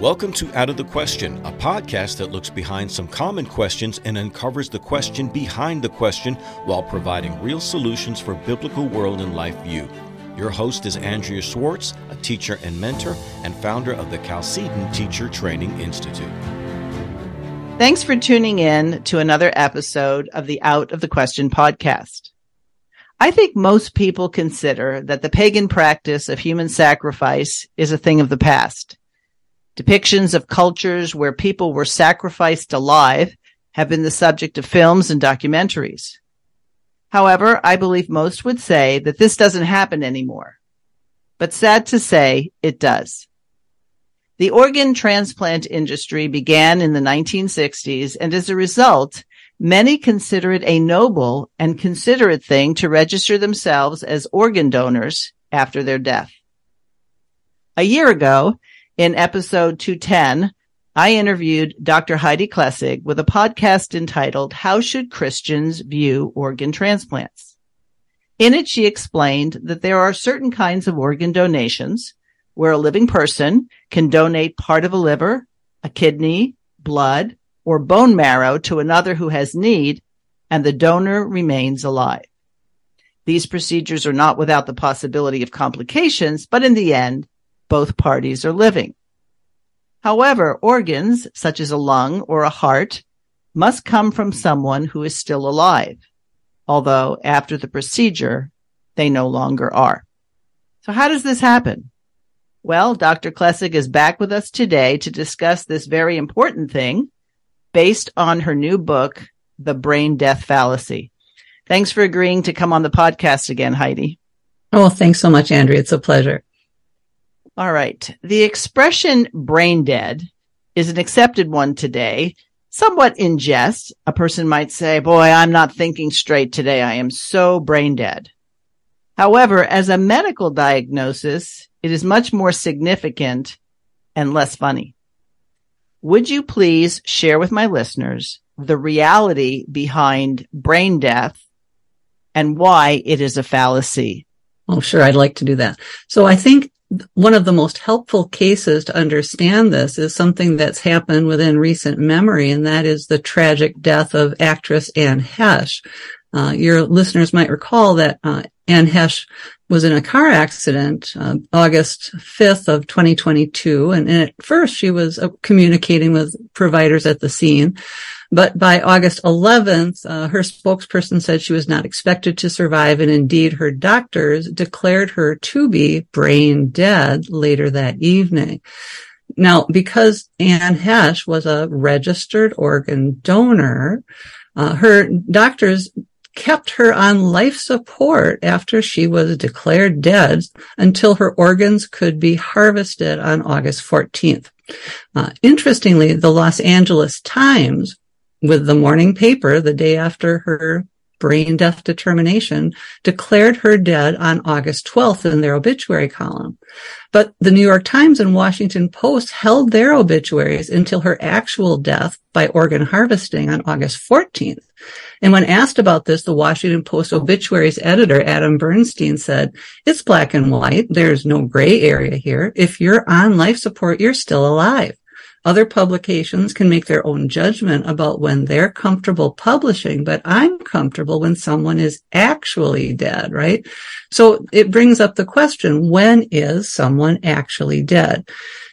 Welcome to Out of the Question, a podcast that looks behind some common questions and uncovers the question behind the question while providing real solutions for biblical world and life view. Your host is Andrea Schwartz, a teacher and mentor and founder of the Chalcedon Teacher Training Institute. Thanks for tuning in to another episode of the Out of the Question podcast. I think most people consider that the pagan practice of human sacrifice is a thing of the past. Depictions of cultures where people were sacrificed alive have been the subject of films and documentaries. However, I believe most would say that this doesn't happen anymore. But sad to say, it does. The organ transplant industry began in the 1960s, and as a result, many consider it a noble and considerate thing to register themselves as organ donors after their death. A year ago, in episode 210, I interviewed Dr. Heidi Klessig with a podcast entitled, How Should Christians View Organ Transplants? In it, she explained that there are certain kinds of organ donations where a living person can donate part of a liver, a kidney, blood, or bone marrow to another who has need, and the donor remains alive. These procedures are not without the possibility of complications, but in the end, both parties are living. However, organs, such as a lung or a heart, must come from someone who is still alive, although after the procedure, they no longer are. So how does this happen? Well, Dr. Klessig is back with us today to discuss this very important thing based on her new book, The Brain Death Fallacy. Thanks for agreeing to come on the podcast again, Heidi. Oh, thanks so much, Andrea. It's a pleasure. All right. The expression brain dead is an accepted one today, somewhat in jest. A person might say, boy, I'm not thinking straight today. I am so brain dead. However, as a medical diagnosis, it is much more significant and less funny. Would you please share with my listeners the reality behind brain death and why it is a fallacy? Oh, sure. I'd like to do that. So I think one of the most helpful cases to understand this is something that's happened within recent memory, and that is the tragic death of actress Anne Heche. Your listeners might recall that Anne Heche was in a car accident August 5th of 2022, and at first she was communicating with providers at the scene. But by August 11th, her spokesperson said she was not expected to survive, and indeed her doctors declared her to be brain dead later that evening. Now, because Anne Heche was a registered organ donor, her doctors kept her on life support after she was declared dead until her organs could be harvested on August 14th. Interestingly, the Los Angeles Times, with the morning paper the day after her brain death determination, declared her dead on August 12th in their obituary column. But the New York Times and Washington Post held their obituaries until her actual death by organ harvesting on August 14th. And when asked about this, the Washington Post obituaries editor, Adam Bernstein, said, "It's black and white. There's no gray area here. If you're on life support, you're still alive. Other publications can make their own judgment about when they're comfortable publishing, but I'm comfortable when someone is actually dead," right? So it brings up the question, when is someone actually dead?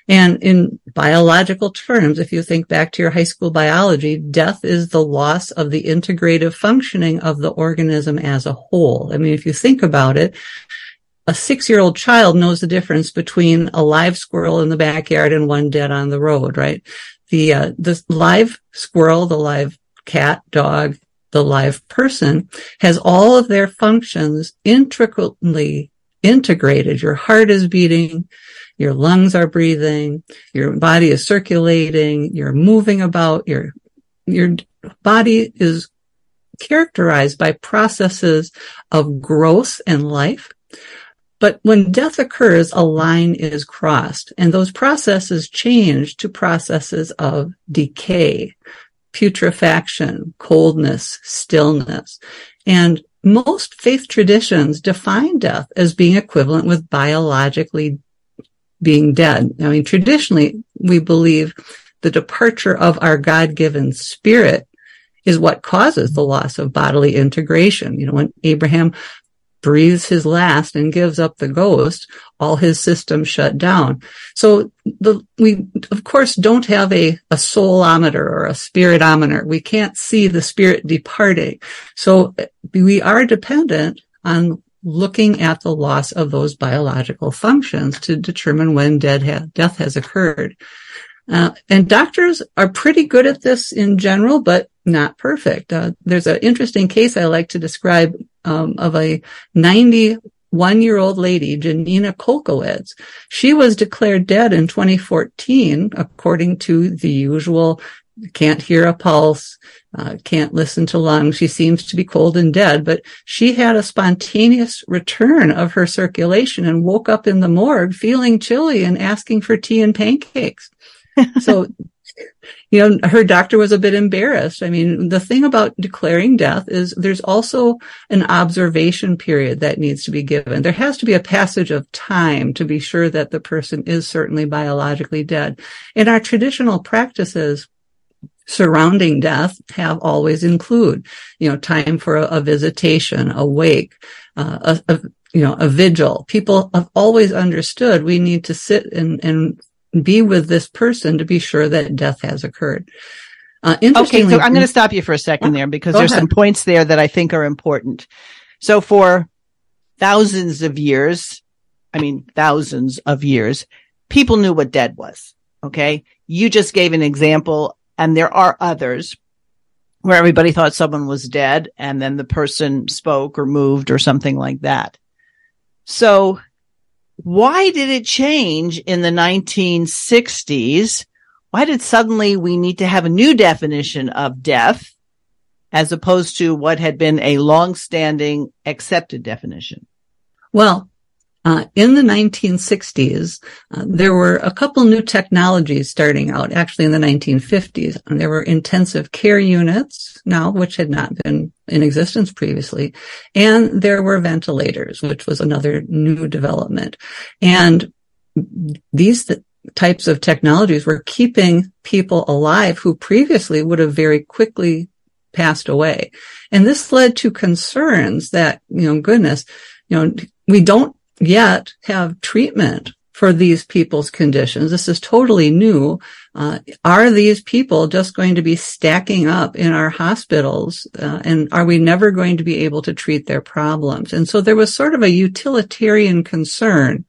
And in biological terms, if you think back to your high school biology, death is the loss of the integrative functioning of the organism as a whole. I mean, if you think about it, a 6-year-old child knows the difference between a live squirrel in the backyard and one dead on the road, right? The live squirrel, the live cat, dog, the live person has all of their functions intricately integrated. Your heart is beating, your lungs are breathing, your body is circulating, you're moving about, your body is characterized by processes of growth and life. But when death occurs, a line is crossed, and those processes change to processes of decay, putrefaction, coldness, stillness. And most faith traditions define death as being equivalent with biologically being dead. I mean, traditionally, we believe the departure of our God-given spirit is what causes the loss of bodily integration. You know, when Abraham breathes his last and gives up the ghost, all his systems shut down. So we, of course, don't have a soulometer or a spiritometer. We can't see the spirit departing. So we are dependent on looking at the loss of those biological functions to determine when death has occurred. And doctors are pretty good at this in general, but not perfect. There's an interesting case I like to describe of a 91-year-old lady, Janina Kolkowicz. She was declared dead in 2014, according to the usual, can't hear a pulse, can't listen to lungs. She seems to be cold and dead, but she had a spontaneous return of her circulation and woke up in the morgue feeling chilly and asking for tea and pancakes. So, you know, her doctor was a bit embarrassed. I mean, the thing about declaring death is there's also an observation period that needs to be given. There has to be a passage of time to be sure that the person is certainly biologically dead. And our traditional practices surrounding death have always include, you know, time for a visitation, a wake, a vigil. People have always understood we need to sit and be with this person to be sure that death has occurred. Interestingly, okay, so I'm going to stop you for a second there because there's some points there that I think are important. So for thousands of years, people knew what dead was. Okay. You just gave an example, and there are others where everybody thought someone was dead and then the person spoke or moved or something like that. So why did it change in the 1960s? Why did suddenly we need to have a new definition of death as opposed to what had been a long-standing accepted definition? Well, in the 1960s, there were a couple new technologies starting out, actually in the 1950s. And there were intensive care units now, which had not been in existence previously. And there were ventilators, which was another new development. And these types of technologies were keeping people alive who previously would have very quickly passed away. And this led to concerns that, you know, goodness, you know, we don't yet have treatment for these people's conditions. This is totally new. Are these people just going to be stacking up in our hospitals? And are we never going to be able to treat their problems? And so there was sort of a utilitarian concern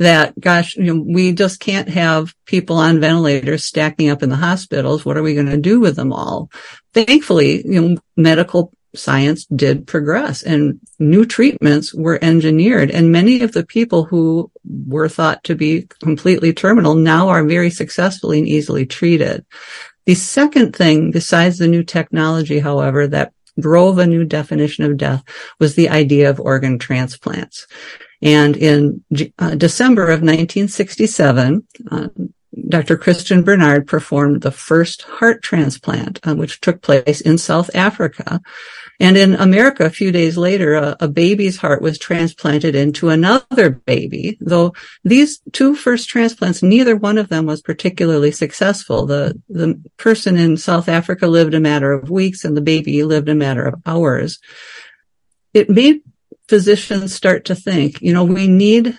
that, gosh, you know, we just can't have people on ventilators stacking up in the hospitals. What are we going to do with them all? Thankfully, you know, medical science did progress and new treatments were engineered. And many of the people who were thought to be completely terminal now are very successfully and easily treated. The second thing, besides the new technology, however, that drove a new definition of death was the idea of organ transplants. And in December of 1967, Dr. Christian Barnard performed the first heart transplant, which took place in South Africa. And in America, a few days later, a baby's heart was transplanted into another baby, though these two first transplants, neither one of them was particularly successful. The person in South Africa lived a matter of weeks and the baby lived a matter of hours. It made physicians start to think, you know, we need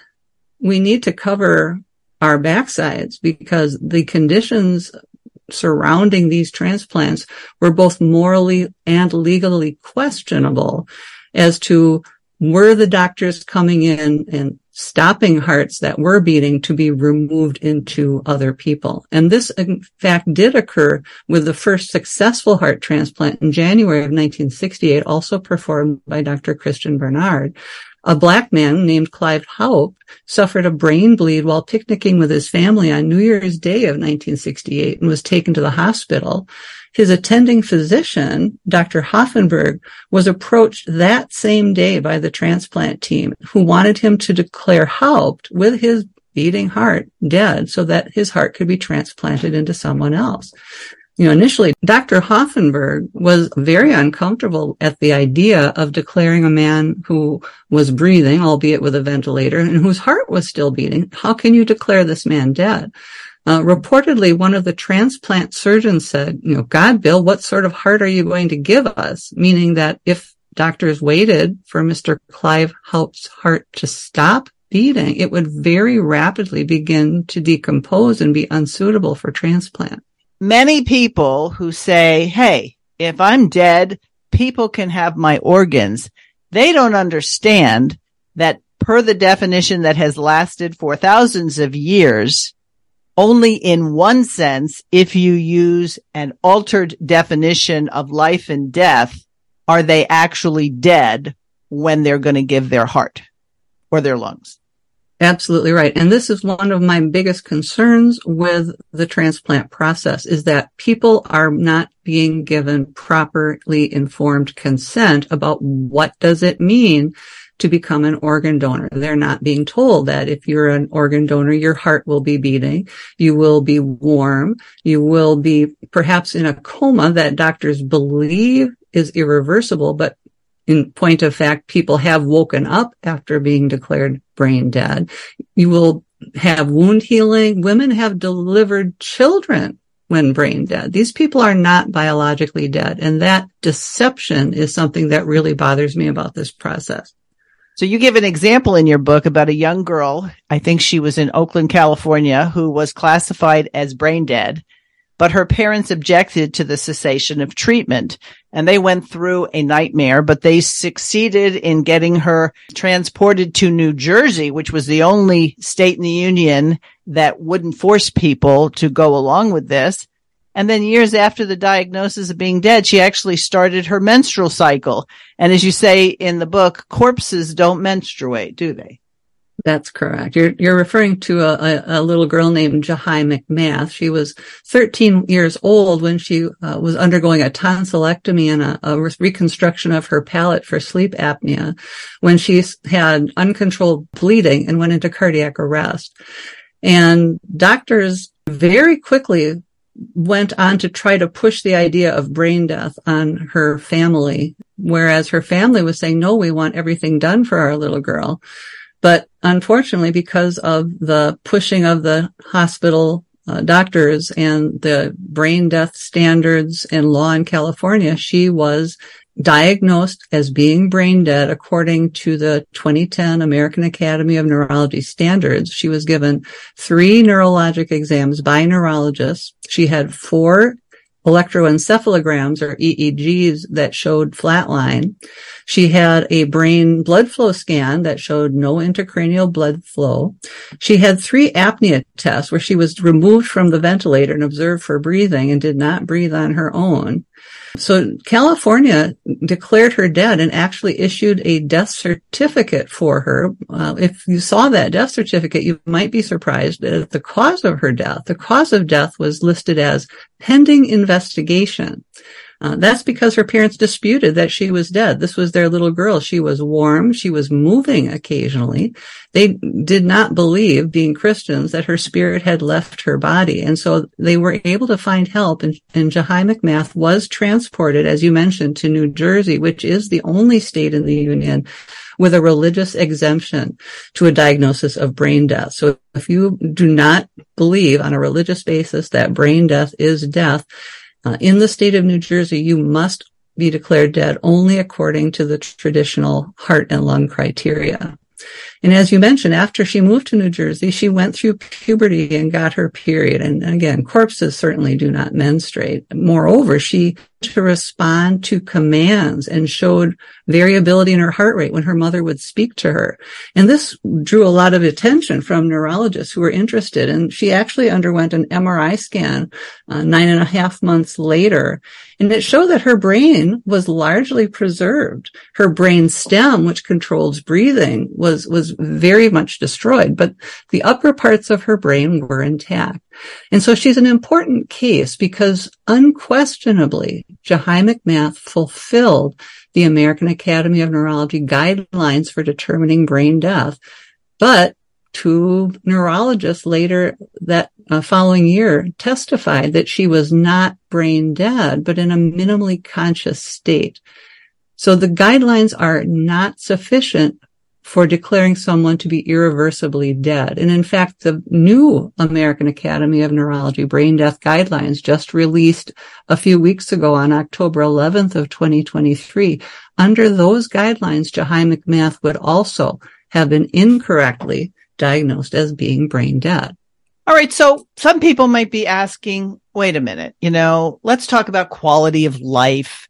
to cover our backsides because the conditions surrounding these transplants were both morally and legally questionable as to were the doctors coming in and stopping hearts that were beating to be removed into other people. And this, in fact, did occur with the first successful heart transplant in January of 1968, also performed by Dr. Christian Barnard. A black man named Clive Haupt suffered a brain bleed while picnicking with his family on New Year's Day of 1968 and was taken to the hospital. His attending physician, Dr. Hoffenberg, was approached that same day by the transplant team who wanted him to declare Haupt with his beating heart dead so that his heart could be transplanted into someone else. You know, initially, Dr. Hoffenberg was very uncomfortable at the idea of declaring a man who was breathing, albeit with a ventilator, and whose heart was still beating. How can you declare this man dead? Reportedly, one of the transplant surgeons said, God, Bill, what sort of heart are you going to give us? Meaning that if doctors waited for Mr. Clive Haupt's heart to stop beating, it would very rapidly begin to decompose and be unsuitable for transplant. Many people who say, hey, if I'm dead, people can have my organs. They don't understand that per the definition that has lasted for thousands of years, only in one sense, if you use an altered definition of life and death, are they actually dead when they're going to give their heart or their lungs. Absolutely right. And this is one of my biggest concerns with the transplant process is that people are not being given properly informed consent about what does it mean to become an organ donor. They're not being told that if you're an organ donor, your heart will be beating, you will be warm, you will be perhaps in a coma that doctors believe is irreversible, but in point of fact, people have woken up after being declared brain dead. You will have wound healing. Women have delivered children when brain dead. These people are not biologically dead. And that deception is something that really bothers me about this process. So you give an example in your book about a young girl, I think she was in Oakland, California, who was classified as brain dead, but her parents objected to the cessation of treatment and they went through a nightmare, but they succeeded in getting her transported to New Jersey, which was the only state in the union that wouldn't force people to go along with this. And then years after the diagnosis of being dead, she actually started her menstrual cycle. And as you say in the book, corpses don't menstruate, do they? That's correct. You're referring to a little girl named Jahi McMath. She was 13 years old when she was undergoing a tonsillectomy and a reconstruction of her palate for sleep apnea when she had uncontrolled bleeding and went into cardiac arrest. And doctors very quickly went on to try to push the idea of brain death on her family, whereas her family was saying, no, we want everything done for our little girl. But unfortunately, because of the pushing of the hospital doctors and the brain death standards and law in California, she was diagnosed as being brain dead according to the 2010 American Academy of Neurology standards. She was given 3 neurologic exams by neurologists. She had 4 electroencephalograms or EEGs that showed flatline. She had a brain blood flow scan that showed no intracranial blood flow. She had 3 apnea tests where she was removed from the ventilator and observed for breathing and did not breathe on her own. So California declared her dead and actually issued a death certificate for her. If you saw that death certificate, you might be surprised at the cause of her death. The cause of death was listed as pending investigation. That's because her parents disputed that she was dead. This was their little girl. She was warm. She was moving occasionally. They did not believe, being Christians, that her spirit had left her body. And so they were able to find help. And Jahi McMath was transported, as you mentioned, to New Jersey, which is the only state in the union with a religious exemption to a diagnosis of brain death. So if you do not believe on a religious basis that brain death is death, in the state of New Jersey, you must be declared dead only according to the traditional heart and lung criteria. And as you mentioned, after she moved to New Jersey, she went through puberty and got her period. And again, corpses certainly do not menstruate. Moreover, she had to respond to commands and showed variability in her heart rate when her mother would speak to her. And this drew a lot of attention from neurologists who were interested. And she actually underwent an MRI scan 9.5 months later. And it showed that her brain was largely preserved. Her brain stem, which controls breathing, was very much destroyed, but the upper parts of her brain were intact. And so she's an important case because unquestionably, Jahi McMath fulfilled the American Academy of Neurology guidelines for determining brain death. But 2 neurologists later that following year testified that she was not brain dead, but in a minimally conscious state. So the guidelines are not sufficient for declaring someone to be irreversibly dead. And in fact, the new American Academy of Neurology Brain Death Guidelines just released a few weeks ago on October 11th of 2023. Under those guidelines, Jahi McMath would also have been incorrectly diagnosed as being brain dead. All right. So some people might be asking, wait a minute, let's talk about quality of life.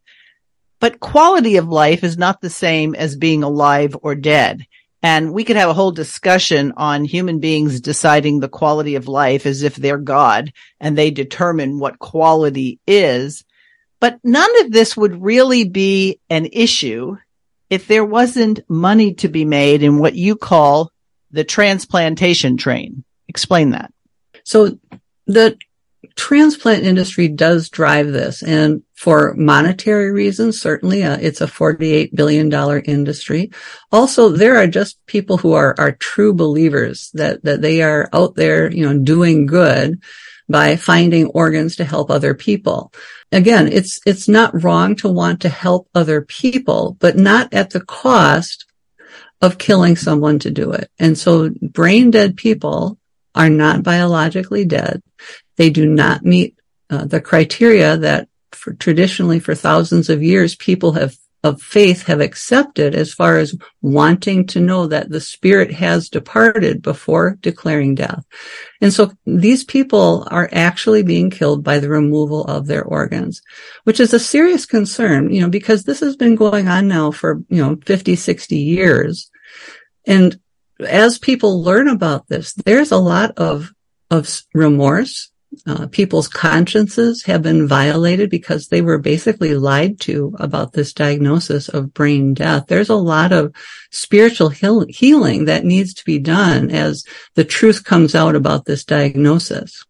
But quality of life is not the same as being alive or dead. And we could have a whole discussion on human beings deciding the quality of life as if they're God and they determine what quality is. But none of this would really be an issue if there wasn't money to be made in what you call the transplantation train. Explain that. So the transplant industry does drive this, and for monetary reasons, certainly it's a $48 billion industry. Also, there are just people who are true believers that they are out there, doing good by finding organs to help other people. Again, it's not wrong to want to help other people, but not at the cost of killing someone to do it. And so brain dead people are not biologically dead. They do not meet the criteria that traditionally for thousands of years, people of faith have accepted as far as wanting to know that the spirit has departed before declaring death. And so these people are actually being killed by the removal of their organs, which is a serious concern, because this has been going on now for, 50, 60 years. And as people learn about this, there's a lot of remorse. People's consciences have been violated because they were basically lied to about this diagnosis of brain death. There's a lot of spiritual healing that needs to be done as the truth comes out about this diagnosis.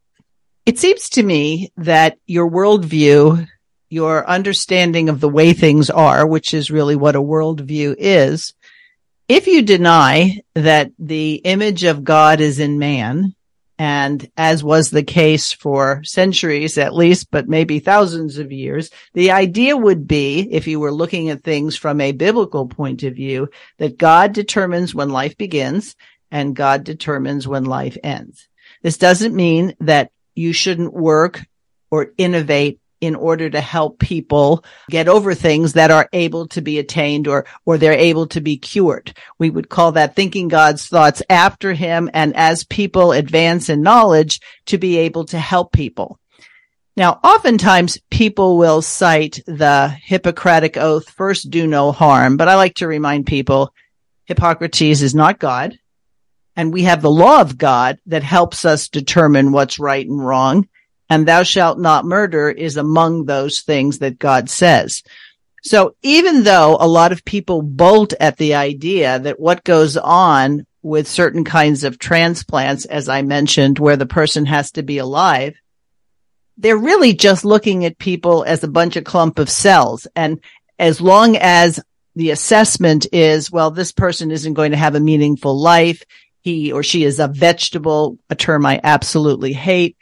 It seems to me that your worldview, your understanding of the way things are, which is really what a worldview is, if you deny that the image of God is in man, and as was the case for centuries at least, but maybe thousands of years, the idea would be, if you were looking at things from a biblical point of view, that God determines when life begins and God determines when life ends. This doesn't mean that you shouldn't work or innovate in order to help people get over things that are able to be attained or they're able to be cured. We would call that thinking God's thoughts after him, and as people advance in knowledge, to be able to help people. Now, oftentimes people will cite the Hippocratic oath, first do no harm, but I like to remind people Hippocrates is not God, and we have the law of God that helps us determine what's right and wrong. And thou shalt not murder is among those things that God says. So even though a lot of people bolt at the idea that what goes on with certain kinds of transplants, as I mentioned, where the person has to be alive, they're really just looking at people as a bunch of clump of cells. And as long as the assessment is, well, this person isn't going to have a meaningful life, he or she is a vegetable, a term I absolutely hate,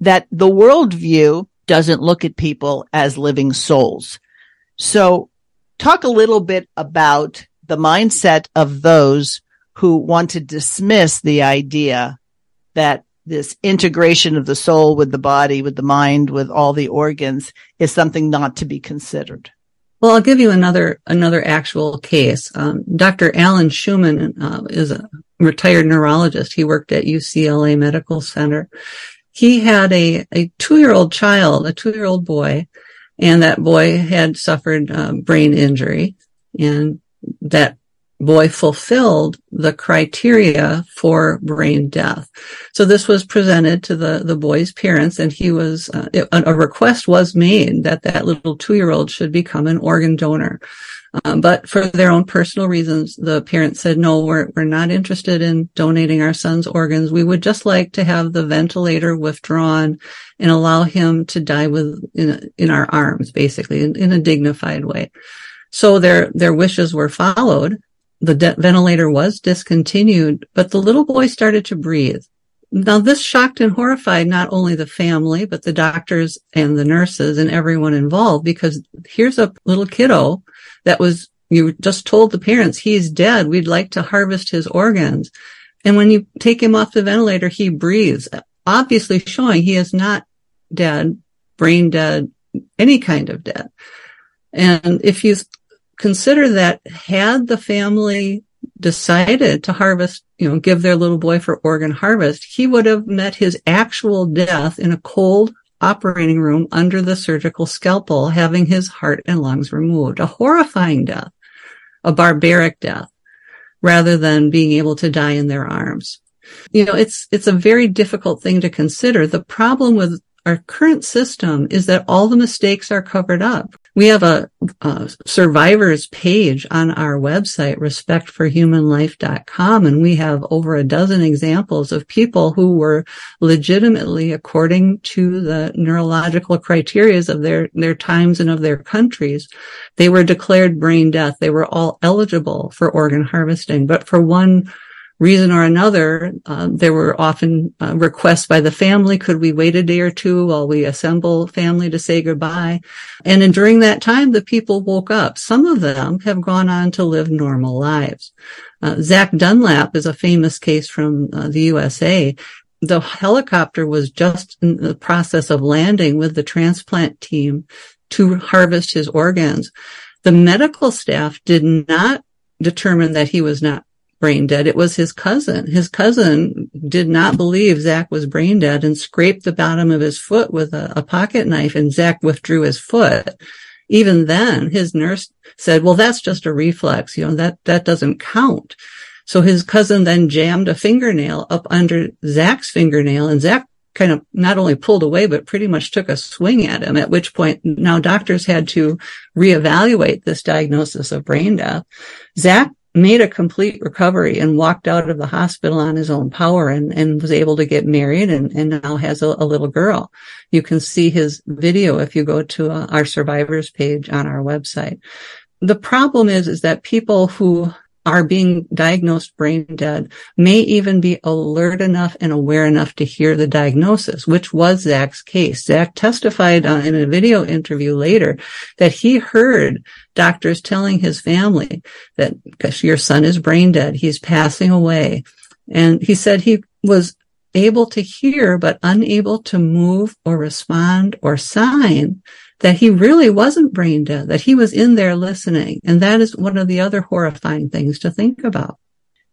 that the worldview doesn't look at people as living souls. So talk a little bit about the mindset of those who want to dismiss the idea that this integration of the soul with the body, with the mind, with all the organs is something not to be considered. Well, I'll give you another actual case. Dr. Alan Schumann is a retired neurologist. He worked at UCLA Medical Center. He had a 2-year-old child, a 2-year-old boy, and that boy had suffered brain injury, and that boy fulfilled the criteria for brain death. So this was presented to the boy's parents, and he was a request was made that little 2-year-old should become an organ donor. But for their own personal reasons, the parents said, no, we're not interested in donating our son's organs. We would just like to have the ventilator withdrawn and allow him to die in our arms, basically, in a dignified way. So their wishes were followed. The ventilator was discontinued, but the little boy started to breathe. Now, this shocked and horrified not only the family, but the doctors and the nurses and everyone involved, because here's a little kiddo that was You just told the parents he's dead. We'd like to harvest his organs. And when you take him off the ventilator, he breathes, obviously showing he is not dead, brain dead, any kind of dead. And if you consider that, had the family decided to harvest, give their little boy for organ harvest, he would have met his actual death in a cold operating room under the surgical scalpel, having his heart and lungs removed. A horrifying death, a barbaric death, rather than being able to die in their arms. It's a very difficult thing to consider. The problem with our current system is that all the mistakes are covered up. We have a survivors page on our website, respectforhumanlife.com, and we have over a dozen examples of people who were legitimately, according to the neurological criteria of their times and of their countries, they were declared brain death. They were all eligible for organ harvesting, but for one reason or another, there were often requests by the family, could we wait a day or two while we assemble family to say goodbye? And during that time, the people woke up. Some of them have gone on to live normal lives. Zach Dunlap is a famous case from the USA. The helicopter was just in the process of landing with the transplant team to harvest his organs. The medical staff did not determine that he was not brain dead. It was his cousin. His cousin did not believe Zach was brain dead and scraped the bottom of his foot with a pocket knife, and Zach withdrew his foot. Even then, his nurse said, well, that's just a reflex. That doesn't count. So his cousin then jammed a fingernail up under Zach's fingernail, and Zach kind of not only pulled away, but pretty much took a swing at him, at which point now doctors had to reevaluate this diagnosis of brain death. Zach made a complete recovery and walked out of the hospital on his own power and was able to get married and now has a little girl. You can see his video if you go to our survivors page on our website. The problem is that people who are being diagnosed brain dead may even be alert enough and aware enough to hear the diagnosis, which was Zach's case. Zach testified in a video interview later that he heard doctors telling his family that your son is brain dead, he's passing away. And he said he was able to hear but unable to move or respond or sign that he really wasn't brain dead, that he was in there listening. And that is one of the other horrifying things to think about.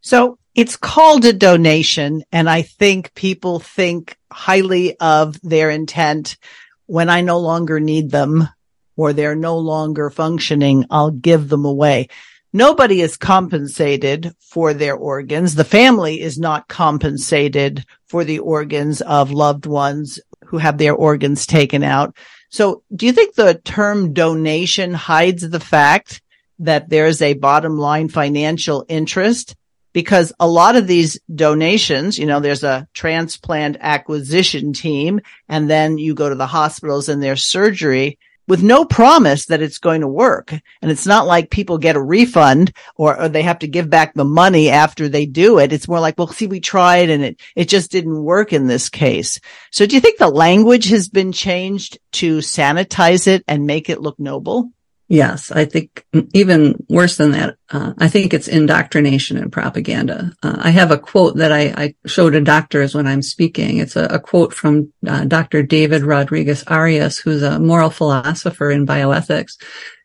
So it's called a donation, and I think people think highly of their intent. When I no longer need them or they're no longer functioning, I'll give them away. Nobody is compensated for their organs. The family is not compensated for the organs of loved ones who have their organs taken out. So do you think the term donation hides the fact that there's a bottom line financial interest? Because a lot of these donations, there's a transplant acquisition team, and then you go to the hospitals and there's surgery with no promise that it's going to work. And it's not like people get a refund or they have to give back the money after they do it. It's more like, well, see, we tried and it just didn't work in this case. So do you think the language has been changed to sanitize it and make it look noble? Yes, I think even worse than that, I think it's indoctrination and propaganda. I have a quote that I show to doctors when I'm speaking. It's a quote from Dr. David Rodriguez Arias, who's a moral philosopher in bioethics.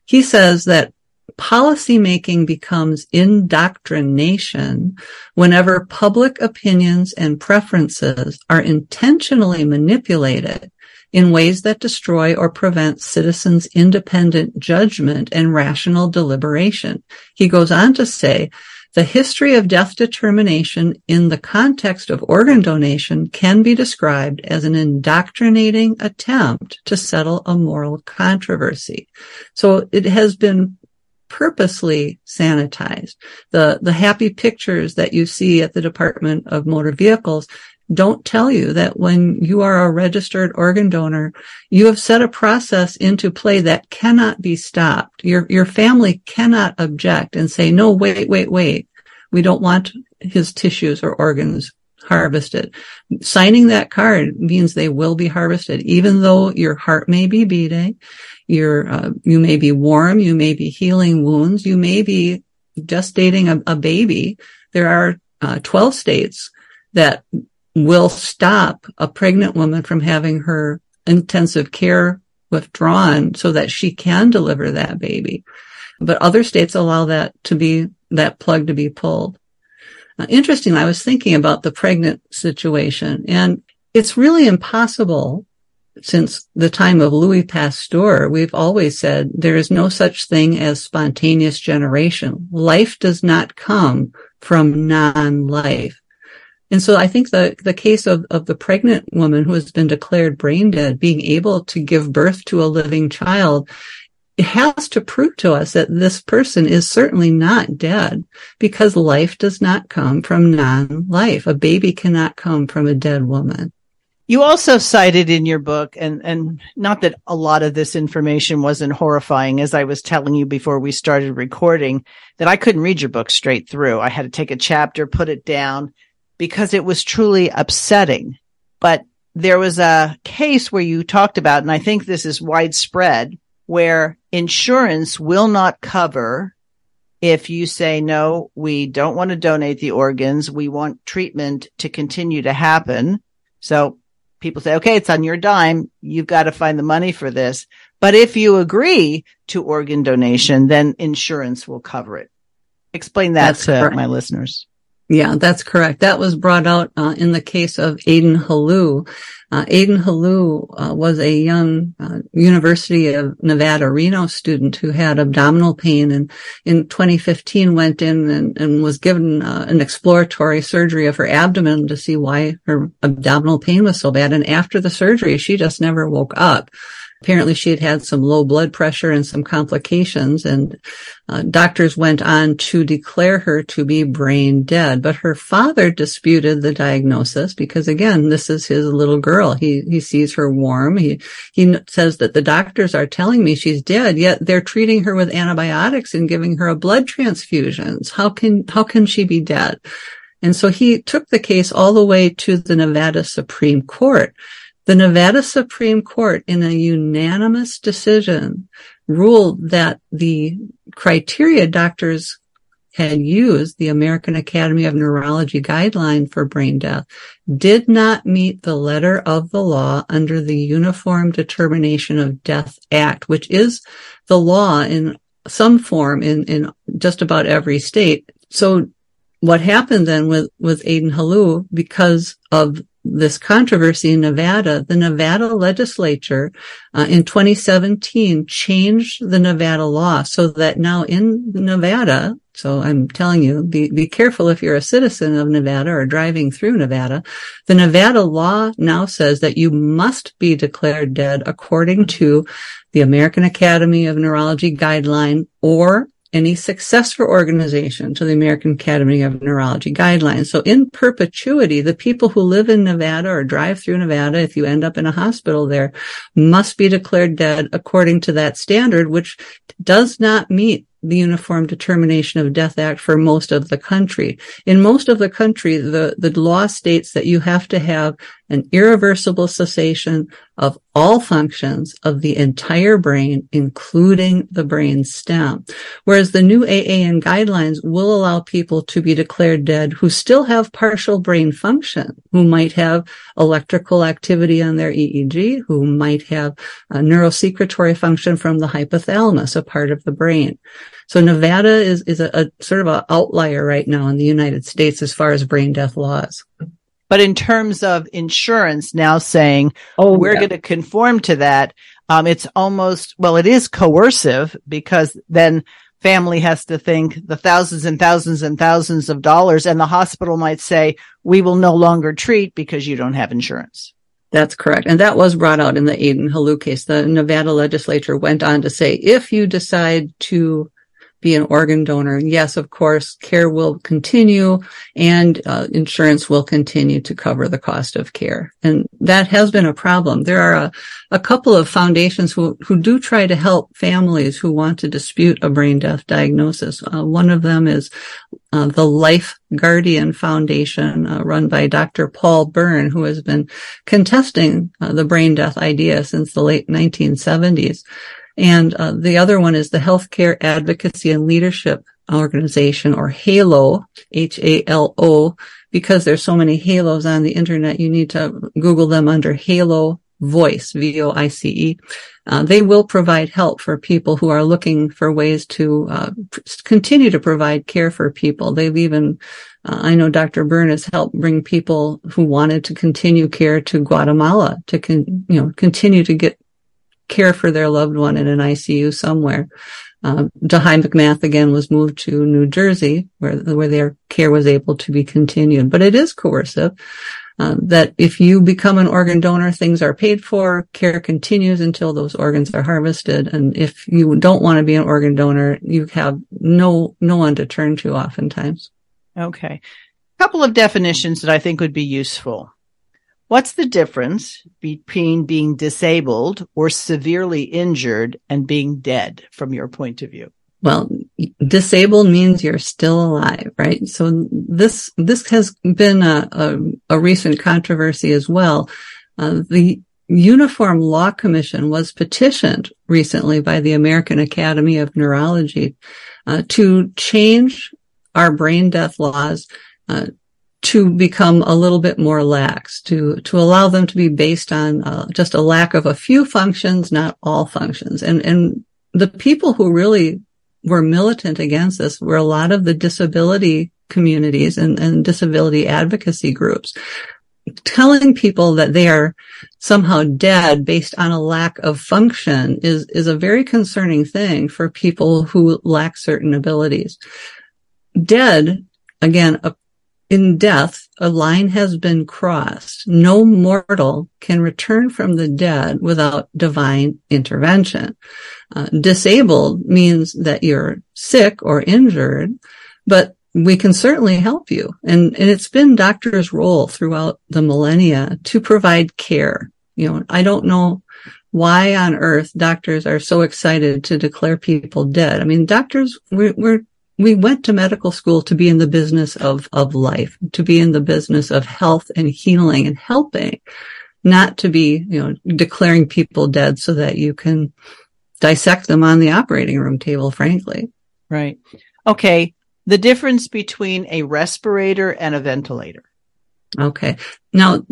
He says that policymaking becomes indoctrination whenever public opinions and preferences are intentionally manipulated in ways that destroy or prevent citizens' independent judgment and rational deliberation. He goes on to say, the history of death determination in the context of organ donation can be described as an indoctrinating attempt to settle a moral controversy. So it has been purposely sanitized. The happy pictures that you see at the Department of Motor Vehicles don't tell you that when you are a registered organ donor, you have set a process into play that cannot be stopped. Your family cannot object and say, no, wait. We don't want his tissues or organs harvested. Signing that card means they will be harvested, even though your heart may be beating, you may be warm, you may be healing wounds, you may be gestating a baby. There are 12 states that will stop a pregnant woman from having her intensive care withdrawn so that she can deliver that baby. But other states allow that to be, that plug to be pulled. Interestingly, I was thinking about the pregnant situation, and it's really impossible. Since the time of Louis Pasteur, we've always said there is no such thing as spontaneous generation. Life does not come from non-life. And so I think the case of the pregnant woman who has been declared brain dead being able to give birth to a living child, it has to prove to us that this person is certainly not dead, because life does not come from non-life. A baby cannot come from a dead woman. You also cited in your book, and not that a lot of this information wasn't horrifying, as I was telling you before we started recording, that I couldn't read your book straight through. I had to take a chapter, put it down, because it was truly upsetting. But there was a case where you talked about, and I think this is widespread, where insurance will not cover if you say, no, we don't want to donate the organs, we want treatment to continue to happen. So people say, okay, it's on your dime. You've got to find the money for this. But if you agree to organ donation, then insurance will cover it. Explain that to my listeners. Yeah, that's correct. That was brought out in the case of Aden Hailu. Aden Hailu was a young University of Nevada, Reno student who had abdominal pain, and in 2015 went in and was given an exploratory surgery of her abdomen to see why her abdominal pain was so bad. And after the surgery, she just never woke up. Apparently she had had some low blood pressure and some complications, and doctors went on to declare her to be brain dead. But her father disputed the diagnosis because, again, this is his little girl. He sees her warm. He says that the doctors are telling me she's dead, yet they're treating her with antibiotics and giving her a blood transfusions. How can she be dead? And so he took the case all the way to the Nevada Supreme Court. The Nevada Supreme Court, in a unanimous decision, ruled that the criteria doctors had used, the American Academy of Neurology guideline for brain death, did not meet the letter of the law under the Uniform Determination of Death Act, which is the law in some form in just about every state. So what happened then with Aden Hailu, because of this controversy in Nevada, the Nevada legislature in 2017 changed the Nevada law so that now in Nevada, so I'm telling you, be careful if you're a citizen of Nevada or driving through Nevada, the Nevada law now says that you must be declared dead according to the American Academy of Neurology guideline or any successor organization to the American Academy of Neurology guidelines. So in perpetuity, the people who live in Nevada or drive through Nevada, if you end up in a hospital there, must be declared dead according to that standard, which does not meet the Uniform Determination of Death Act for most of the country. In most of the country, the law states that you have to have an irreversible cessation of all functions of the entire brain, including the brain stem. Whereas the new AAN guidelines will allow people to be declared dead who still have partial brain function, who might have electrical activity on their EEG, who might have a neurosecretory function from the hypothalamus, a part of the brain. So Nevada is a sort of an outlier right now in the United States as far as brain death laws. But in terms of insurance now saying, going to conform to that, it's almost, well, it is coercive, because then family has to think the thousands and thousands and thousands of dollars, and the hospital might say, we will no longer treat because you don't have insurance. That's correct. And that was brought out in the Aden Hailu case. The Nevada legislature went on to say, if you decide to be an organ donor. And yes, of course, care will continue and insurance will continue to cover the cost of care. And that has been a problem. There are a couple of foundations who do try to help families who want to dispute a brain death diagnosis. One of them is the Life Guardian Foundation, run by Dr. Paul Byrne, who has been contesting the brain death idea since the late 1970s. And the other one is the Healthcare Advocacy and Leadership Organization, or HALO, H-A-L-O, because there's so many halos on the internet, you need to Google them under HALO Voice, V-O-I-C-E. They will provide help for people who are looking for ways to continue to provide care for people. They've even, I know Dr. Byrne has helped bring people who wanted to continue care to Guatemala to continue to get care for their loved one in an ICU somewhere. Jahi McMath again was moved to New Jersey where their care was able to be continued. But it is coercive that if you become an organ donor, things are paid for, care continues until those organs are harvested. And if you don't want to be an organ donor, you have no one to turn to oftentimes. Okay. A couple of definitions that I think would be useful. What's the difference between being disabled or severely injured and being dead from your point of view? Well, disabled means you're still alive, right? So this has been a recent controversy as well. The Uniform Law Commission was petitioned recently by the American Academy of Neurology to change our brain death laws to become a little bit more lax, to allow them to be based on just a lack of a few functions, not all functions. And the people who really were militant against this were a lot of the disability communities and disability advocacy groups, telling people that they are somehow dead based on a lack of function is a very concerning thing for people who lack certain abilities. Dead, again, in death, a line has been crossed. No mortal can return from the dead without divine intervention. Disabled means that you're sick or injured, but we can certainly help you. And it's been doctors' role throughout the millennia to provide care. I don't know why on earth doctors are so excited to declare people dead. I mean, doctors, we went to medical school to be in the business of life, to be in the business of health and healing and helping, not to be, declaring people dead so that you can dissect them on the operating room table, frankly. Right. Okay. The difference between a respirator and a ventilator. Okay. Now,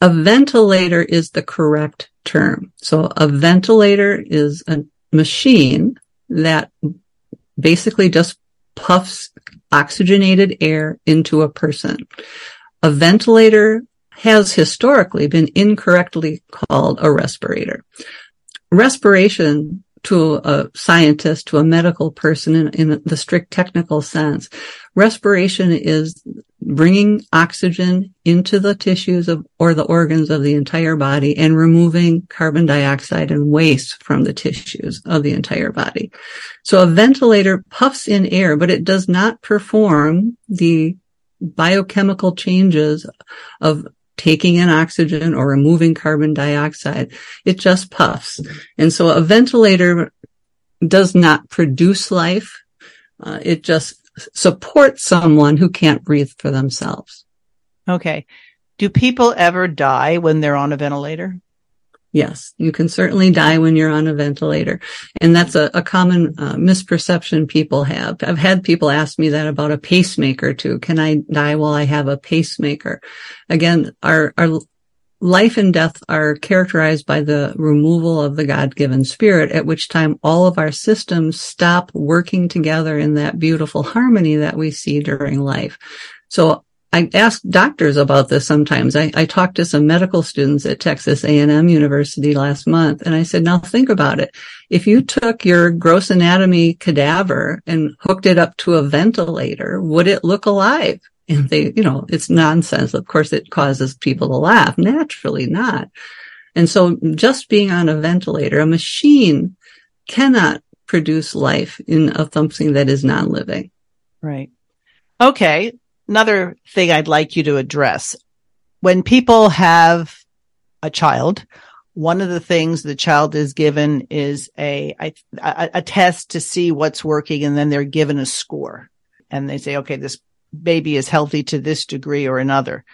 a ventilator is the correct term. So a ventilator is a machine that basically just puffs oxygenated air into a person. A ventilator has historically been incorrectly called a respirator. Respiration to a scientist, to a medical person in the strict technical sense, respiration is bringing oxygen into the tissues or the organs of the entire body and removing carbon dioxide and waste from the tissues of the entire body. So a ventilator puffs in air, but it does not perform the biochemical changes of taking in oxygen or removing carbon dioxide. It just puffs. And so a ventilator does not produce life. It just support someone who can't breathe for themselves. Okay. Do people ever die when they're on a ventilator? Yes, you can certainly die when you're on a ventilator. And that's a common misperception people have. I've had people ask me that about a pacemaker too. Can I die while I have a pacemaker? Again, our life and death are characterized by the removal of the God-given spirit, at which time all of our systems stop working together in that beautiful harmony that we see during life. So I ask doctors about this sometimes. I talked to some medical students at Texas A&M University last month, and I said, now think about it. If you took your gross anatomy cadaver and hooked it up to a ventilator, would it look alive? And they, it's nonsense. Of course, it causes people to laugh. Naturally not. And so just being on a ventilator, a machine cannot produce life in of something that is non-living. Right. Okay. Another thing I'd like you to address. When people have a child, one of the things the child is given is a test to see what's working, and then they're given a score. And they say, okay, this baby is healthy to this degree or another.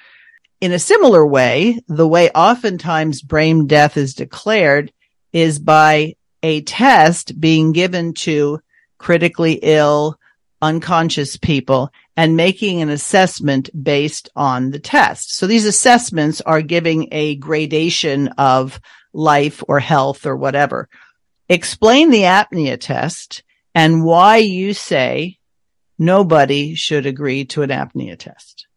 In a similar way, the way oftentimes brain death is declared is by a test being given to critically ill, unconscious people and making an assessment based on the test. So these assessments are giving a gradation of life or health or whatever. Explain the apnea test and why you say nobody should agree to an apnea test.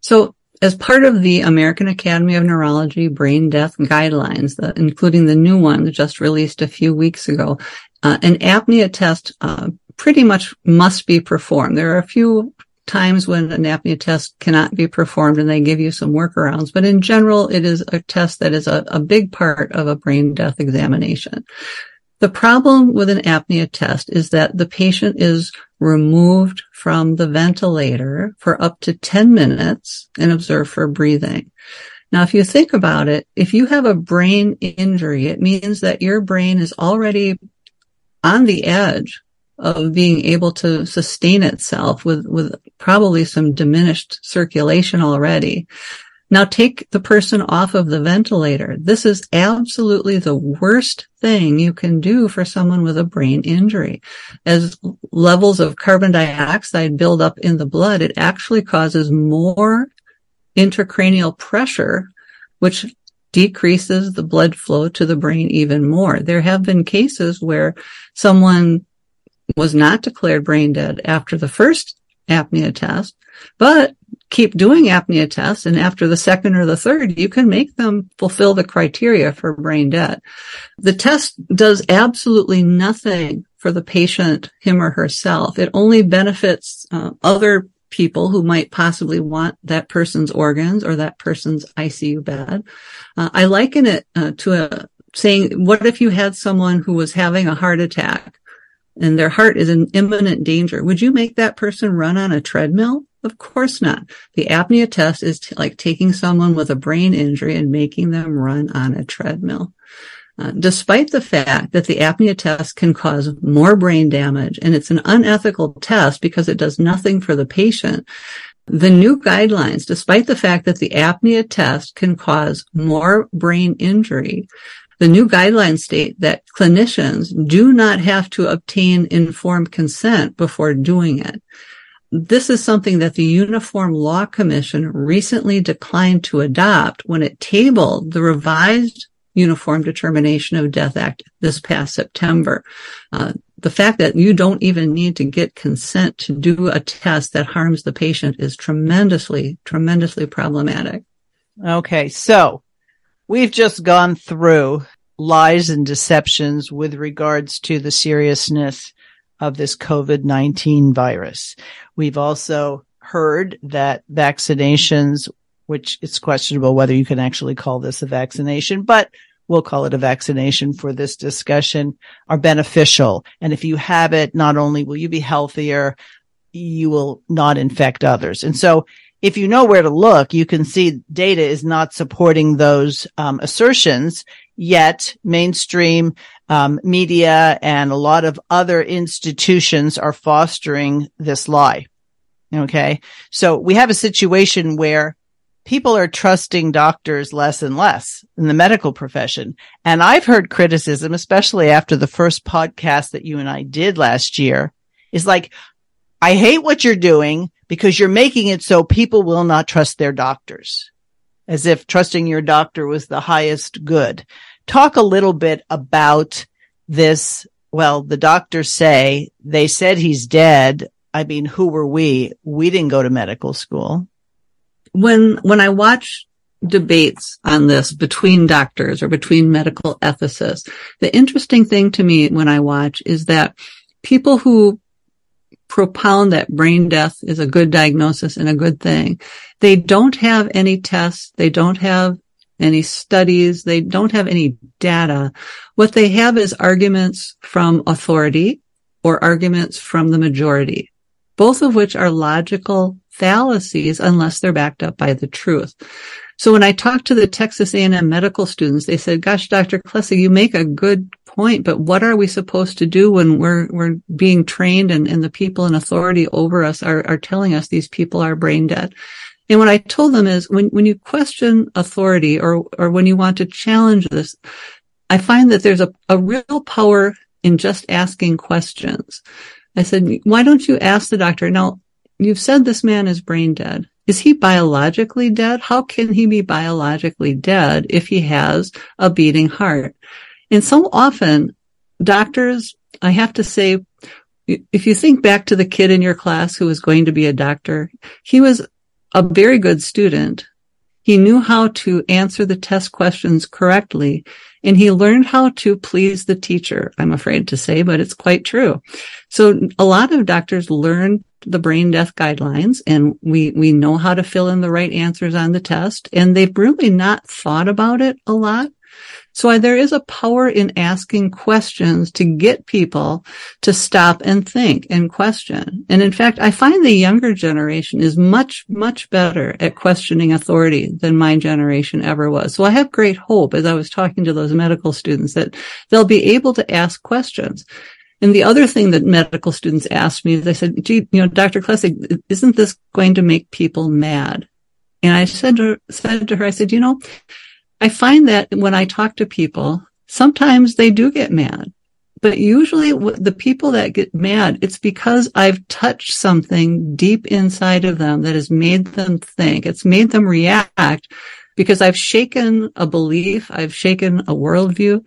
So as part of the American Academy of Neurology brain death guidelines, including the new one just released a few weeks ago, an apnea test pretty much must be performed. There are a few times when an apnea test cannot be performed and they give you some workarounds, but in general, it is a test that is a big part of a brain death examination. The problem with an apnea test is that the patient is removed from the ventilator for up to 10 minutes and observed for breathing. Now, if you think about it, if you have a brain injury, it means that your brain is already on the edge of being able to sustain itself with probably some diminished circulation already. Now take the person off of the ventilator. This is absolutely the worst thing you can do for someone with a brain injury. As levels of carbon dioxide build up in the blood, it actually causes more intracranial pressure, which decreases the blood flow to the brain even more. There have been cases where someone was not declared brain dead after the first apnea test, but keep doing apnea tests. And after the second or the third, you can make them fulfill the criteria for brain dead. The test does absolutely nothing for the patient, him or herself. It only benefits other people who might possibly want that person's organs or that person's ICU bed. I liken it to saying, what if you had someone who was having a heart attack and their heart is in imminent danger? Would you make that person run on a treadmill? Of course not. The apnea test is like taking someone with a brain injury and making them run on a treadmill. Despite the fact that the apnea test can cause more brain damage, and it's an unethical test because it does nothing for the patient, the new guidelines, despite the fact that the apnea test can cause more brain injury, the new guidelines state that clinicians do not have to obtain informed consent before doing it. This is something that the Uniform Law Commission recently declined to adopt when it tabled the revised Uniform Determination of Death Act this past September. The fact that you don't even need to get consent to do a test that harms the patient is tremendously, tremendously problematic. Okay, so we've just gone through lies and deceptions with regards to the seriousness of this COVID-19 virus. We've also heard that vaccinations, which it's questionable whether you can actually call this a vaccination, but we'll call it a vaccination for this discussion, are beneficial. And if you have it, not only will you be healthier, you will not infect others. And so if you know where to look, you can see data is not supporting those assertions, yet mainstream media and a lot of other institutions are fostering this lie. Okay. So we have a situation where people are trusting doctors less and less in the medical profession. And I've heard criticism, especially after the first podcast that you and I did last year, is like, I hate what you're doing because you're making it so people will not trust their doctors, as if trusting your doctor was the highest good. Talk a little bit about this. Well, the doctors say they said he's dead. I mean, who were we? We didn't go to medical school. When I watch debates on this between doctors or between medical ethicists, the interesting thing to me when I watch is that people who propound that brain death is a good diagnosis and a good thing, they don't have any tests. They don't have any studies. They don't have any data. What they have is arguments from authority or arguments from the majority, both of which are logical fallacies unless they're backed up by the truth. So when I talked to the Texas A&M medical students, they said, gosh, Dr. Klessig, you make a good point, but what are we supposed to do when we're being trained and the people in authority over us are telling us these people are brain dead? And what I told them is when you question authority or when you want to challenge this, I find that there's a real power in just asking questions. I said, why don't you ask the doctor? Now, you've said this man is brain dead. Is he biologically dead? How can he be biologically dead if he has a beating heart? And so often, doctors, I have to say, if you think back to the kid in your class who was going to be a doctor, he was a very good student. He knew how to answer the test questions correctly, and he learned how to please the teacher, I'm afraid to say, but it's quite true. So a lot of doctors learn the brain death guidelines, and we know how to fill in the right answers on the test, and they've really not thought about it a lot. So there is a power in asking questions to get people to stop and think and question. And in fact, I find the younger generation is much, much better at questioning authority than my generation ever was. So I have great hope, as I was talking to those medical students, that they'll be able to ask questions. And the other thing that medical students asked me, they said, gee, Dr. Klessig, isn't this going to make people mad? And I said to her, I find that when I talk to people, sometimes they do get mad, but usually the people that get mad, it's because I've touched something deep inside of them that has made them think. It's made them react because I've shaken a belief. I've shaken a worldview,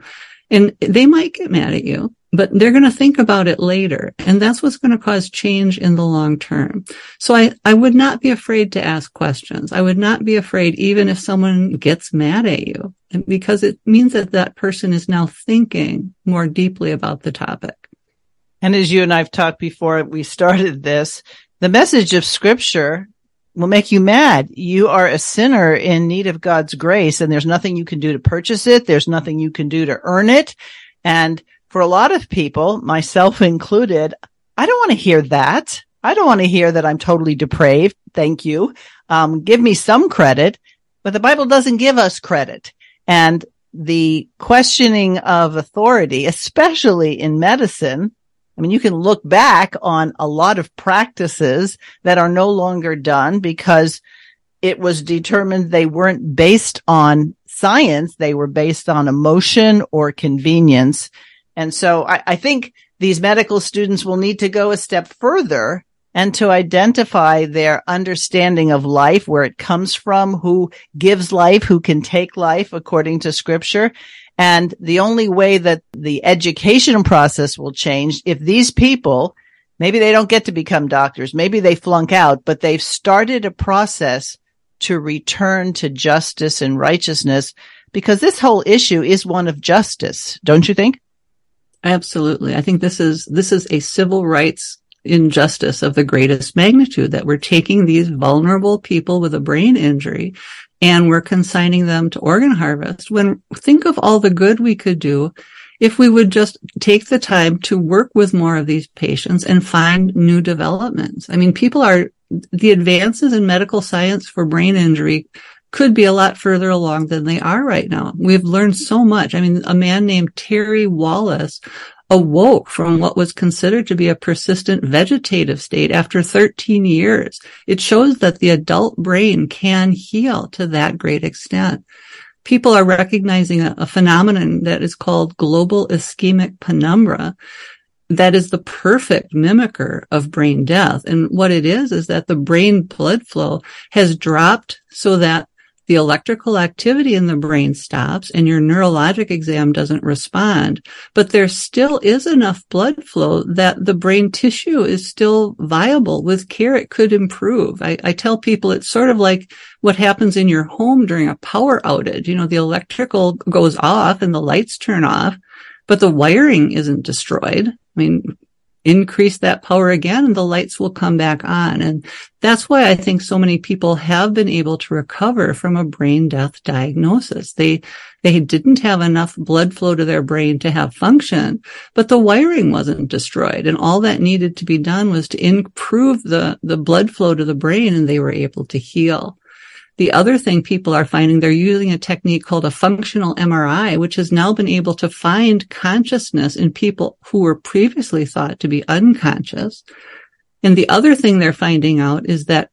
and they might get mad at you, but they're going to think about it later. And that's what's going to cause change in the long term. So I would not be afraid to ask questions. I would not be afraid even if someone gets mad at you, because it means that that person is now thinking more deeply about the topic. And as you and I've talked before we started this, the message of Scripture will make you mad. You are a sinner in need of God's grace, and there's nothing you can do to purchase it. There's nothing you can do to earn it. And for a lot of people, myself included, I don't want to hear that. I don't want to hear that I'm totally depraved. Thank you. Give me some credit, but the Bible doesn't give us credit. And the questioning of authority, especially in medicine, I mean, you can look back on a lot of practices that are no longer done because it was determined they weren't based on science. They were based on emotion or convenience. And so I think these medical students will need to go a step further and to identify their understanding of life, where it comes from, who gives life, who can take life according to Scripture. And the only way that the education process will change, if these people, maybe they don't get to become doctors, maybe they flunk out, but they've started a process to return to justice and righteousness, because this whole issue is one of justice, don't you think? Absolutely. I think this is a civil rights injustice of the greatest magnitude, that we're taking these vulnerable people with a brain injury and we're consigning them to organ harvest. When think of all the good we could do if we would just take the time to work with more of these patients and find new developments. I mean, the advances in medical science for brain injury could be a lot further along than they are right now. We've learned so much. I mean, a man named Terry Wallace awoke from what was considered to be a persistent vegetative state after 13 years. It shows that the adult brain can heal to that great extent. People are recognizing a phenomenon that is called global ischemic penumbra. That is the perfect mimicker of brain death. And what it is that the brain blood flow has dropped so that the electrical activity in the brain stops and your neurologic exam doesn't respond, but there still is enough blood flow that the brain tissue is still viable. With care, it could improve. I tell people it's sort of like what happens in your home during a power outage. The electrical goes off and the lights turn off, but the wiring isn't destroyed. I mean, increase that power again and the lights will come back on. And that's why I think so many people have been able to recover from a brain death diagnosis. They didn't have enough blood flow to their brain to have function, but the wiring wasn't destroyed. And all that needed to be done was to improve the blood flow to the brain, and they were able to heal. The other thing people are finding, they're using a technique called a functional MRI, which has now been able to find consciousness in people who were previously thought to be unconscious. And the other thing they're finding out is that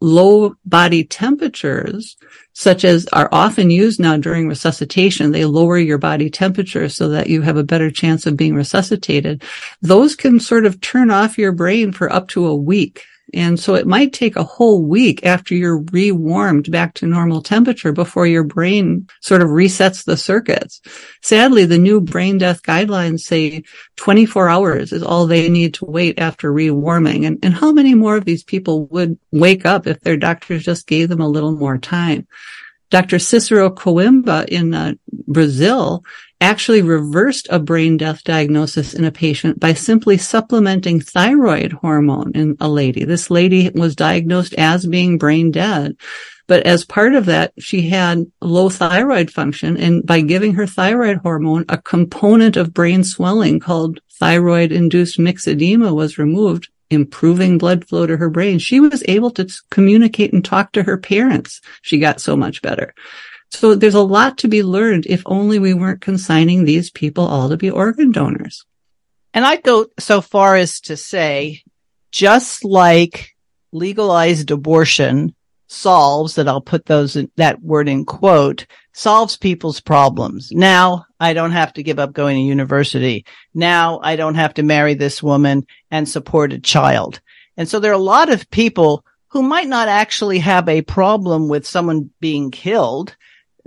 low body temperatures, such as are often used now during resuscitation, they lower your body temperature so that you have a better chance of being resuscitated. Those can sort of turn off your brain for up to a week. And so it might take a whole week after you're rewarmed back to normal temperature before your brain sort of resets the circuits. Sadly, the new brain death guidelines say 24 hours is all they need to wait after rewarming. And how many more of these people would wake up if their doctors just gave them a little more time? Dr. Cicero Coimbra in Brazil actually reversed a brain death diagnosis in a patient by simply supplementing thyroid hormone in a lady. This lady was diagnosed as being brain dead, but as part of that, she had low thyroid function, and by giving her thyroid hormone, a component of brain swelling called thyroid-induced myxedema was removed, improving blood flow to her brain. She was able to communicate and talk to her parents. She got so much better. So there's a lot to be learned if only we weren't consigning these people all to be organ donors. And I'd go so far as to say, just like legalized abortion solves, and I'll put those in, that word in quote, solves people's problems. Now I don't have to give up going to university. Now I don't have to marry this woman and support a child. And so there are a lot of people who might not actually have a problem with someone being killed.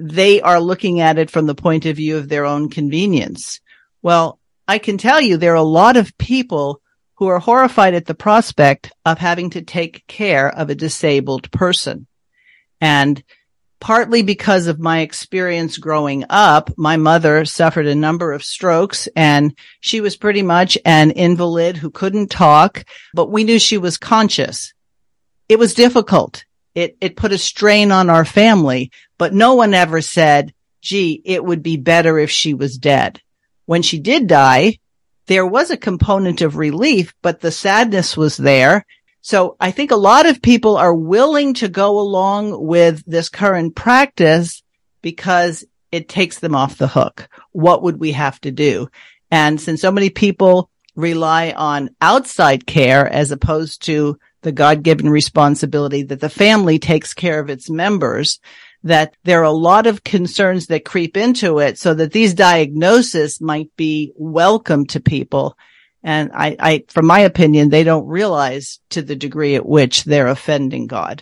They are looking at it from the point of view of their own convenience. Well, I can tell you there are a lot of people who are horrified at the prospect of having to take care of a disabled person. And partly because of my experience growing up, my mother suffered a number of strokes, and she was pretty much an invalid who couldn't talk, but we knew she was conscious. It was difficult. It put a strain on our family, but no one ever said, gee, it would be better if she was dead. When she did die, there was a component of relief, but the sadness was there. So I think a lot of people are willing to go along with this current practice because it takes them off the hook. What would we have to do? And since so many people rely on outside care as opposed to the God-given responsibility that the family takes care of its members, that there are a lot of concerns that creep into it so that these diagnoses might be welcome to people. And I from my opinion, they don't realize to the degree at which they're offending God.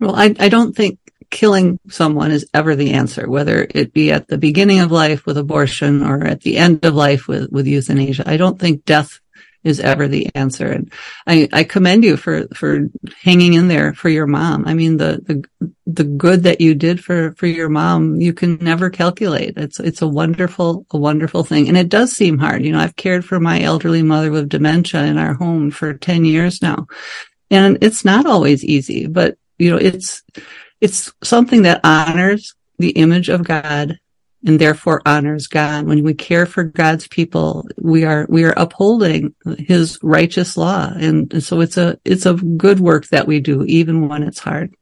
Well, I don't think killing someone is ever the answer, whether it be at the beginning of life with abortion or at the end of life with euthanasia. I don't think death is ever the answer. And I commend you for hanging in there for your mom. I mean, the good that you did for your mom, you can never calculate. It's a wonderful thing. And it does seem hard. You know, I've cared for my elderly mother with dementia in our home for 10 years now. And it's not always easy, but you know, it's something that honors the image of God and therefore honors God. When we care for God's people, we are upholding his righteous law. And so it's a good work that we do, even when it's hard.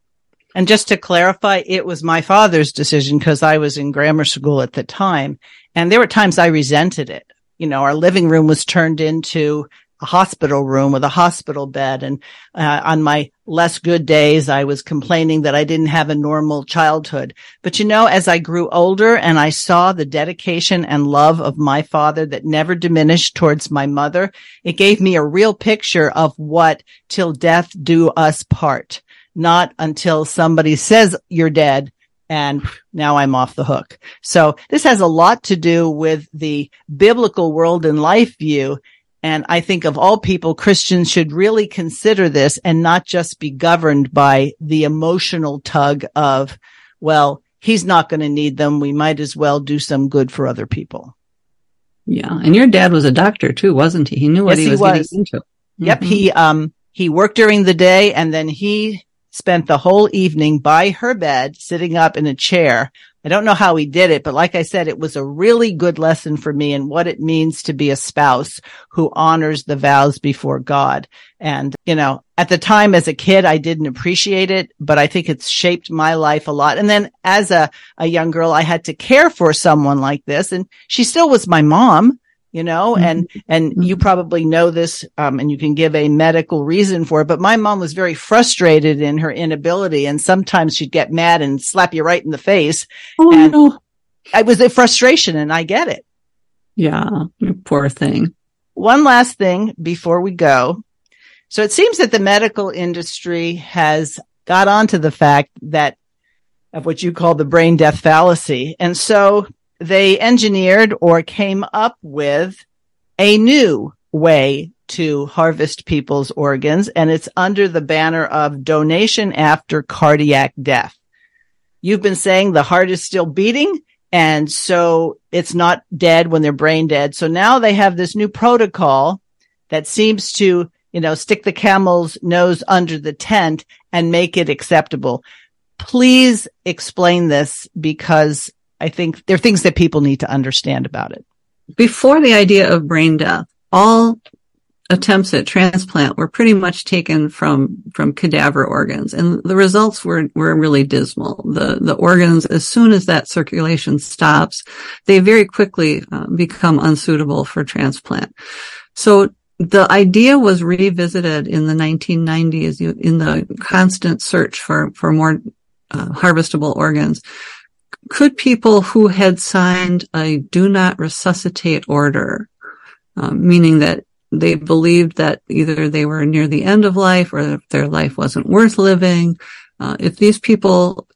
And just to clarify, it was my father's decision because I was in grammar school at the time. And there were times I resented it. You know, our living room was turned into a hospital room with a hospital bed. And on my less good days, I was complaining that I didn't have a normal childhood. But you know, as I grew older and I saw the dedication and love of my father that never diminished towards my mother, it gave me a real picture of what till death do us part, not until somebody says you're dead and now I'm off the hook. So this has a lot to do with the biblical world and life view. And I think of all people, Christians should really consider this and not just be governed by the emotional tug of, well, he's not going to need them. We might as well do some good for other people. Yeah. And your dad was a doctor too, wasn't he? He knew what he was getting into. Yep. Mm-hmm. He worked during the day and then he spent the whole evening by her bed, sitting up in a chair. I don't know how he did it, but like I said, it was a really good lesson for me in what it means to be a spouse who honors the vows before God. And, you know, at the time as a kid, I didn't appreciate it, but I think it's shaped my life a lot. And then as a young girl, I had to care for someone like this, and she still was my mom. You know, and you probably know this, and you can give a medical reason for it, but my mom was very frustrated in her inability. And sometimes she'd get mad and slap you right in the face. Oh, and no. It was a frustration, and I get it. Yeah. Poor thing. One last thing before we go. So it seems that the medical industry has got onto the fact that of what you call the brain death fallacy. And so they engineered or came up with a new way to harvest people's organs, and it's under the banner of donation after cardiac death. You've been saying the heart is still beating, and so it's not dead when they're brain dead. So now they have this new protocol that seems to, you know, stick the camel's nose under the tent and make it acceptable. Please explain this, because I think there are things that people need to understand about it. Before the idea of brain death, all attempts at transplant were pretty much taken from cadaver organs. And the results were really dismal. The organs, as soon as that circulation stops, they very quickly become unsuitable for transplant. So the idea was revisited in the 1990s in the constant search for more harvestable organs. Could people who had signed a do not resuscitate order, meaning that they believed that either they were near the end of life or their life wasn't worth living, if these people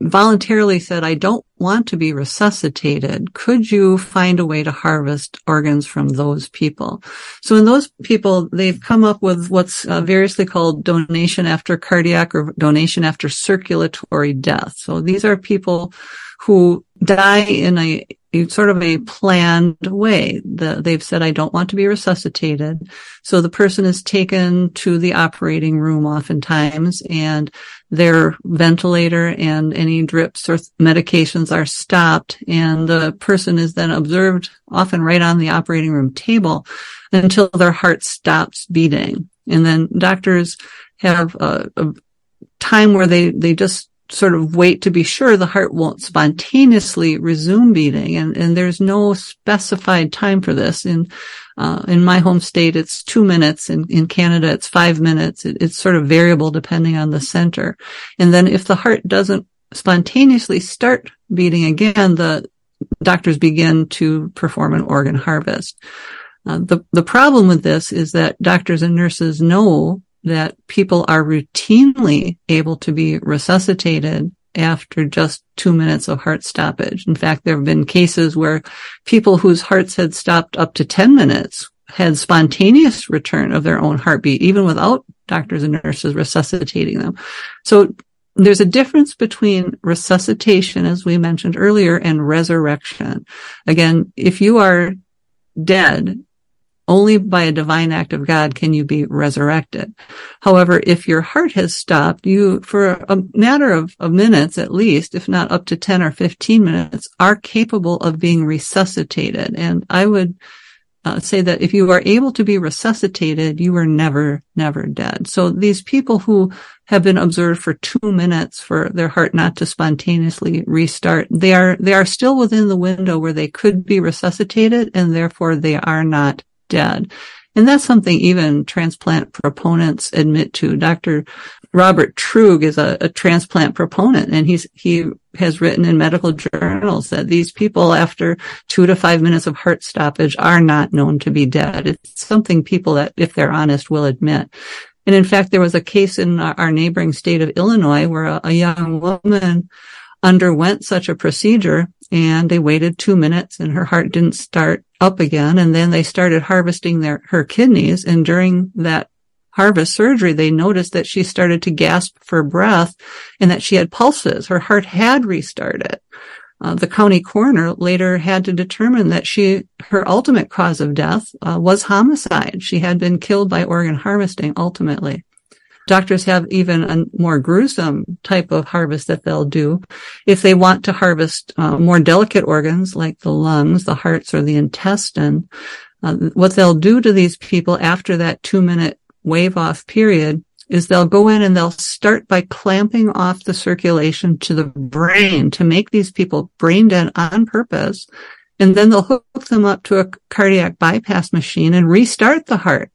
voluntarily said, I don't want to be resuscitated, could you find a way to harvest organs from those people? So in those people, they've come up with what's variously called donation after cardiac or donation after circulatory death. So these are people who die in a sort of a planned way. They've said, I don't want to be resuscitated. So the person is taken to the operating room oftentimes, and their ventilator and any drips or medications are stopped. And the person is then observed often right on the operating room table until their heart stops beating. And then doctors have a time where they just sort of wait to be sure the heart won't spontaneously resume beating. And there's no specified time for this. In my home state, it's 2 minutes. In Canada, it's 5 minutes. It's sort of variable depending on the center. And then if the heart doesn't spontaneously start beating again, the doctors begin to perform an organ harvest. The problem with this is that doctors and nurses know that people are routinely able to be resuscitated after just 2 minutes of heart stoppage. In fact, there have been cases where people whose hearts had stopped up to 10 minutes had spontaneous return of their own heartbeat, even without doctors and nurses resuscitating them. So there's a difference between resuscitation, as we mentioned earlier, and resurrection. Again, if you are dead, only by a divine act of God can you be resurrected. However, if your heart has stopped, you, for a matter of minutes at least, if not up to 10 or 15 minutes, are capable of being resuscitated. And I would say that if you are able to be resuscitated, you are never dead. So these people who have been observed for 2 minutes for their heart not to spontaneously restart, they are still within the window where they could be resuscitated, and therefore they are not dead. And that's something even transplant proponents admit to. Dr. Robert Truog is a transplant proponent, and he has written in medical journals that these people after 2 to 5 minutes of heart stoppage are not known to be dead. It's something people that, if they're honest, will admit. And in fact, there was a case in our neighboring state of Illinois where a young woman underwent such a procedure, and they waited 2 minutes and her heart didn't start up again. And then they started harvesting her kidneys. And during that harvest surgery, they noticed that she started to gasp for breath and that she had pulses. Her heart had restarted. The county coroner later had to determine that her ultimate cause of death was homicide. She had been killed by organ harvesting ultimately. Doctors have even a more gruesome type of harvest that they'll do. If they want to harvest more delicate organs like the lungs, the hearts, or the intestine, what they'll do to these people after that 2-minute wave-off period is they'll go in and they'll start by clamping off the circulation to the brain to make these people brain dead on purpose. And then they'll hook them up to a cardiac bypass machine and restart the heart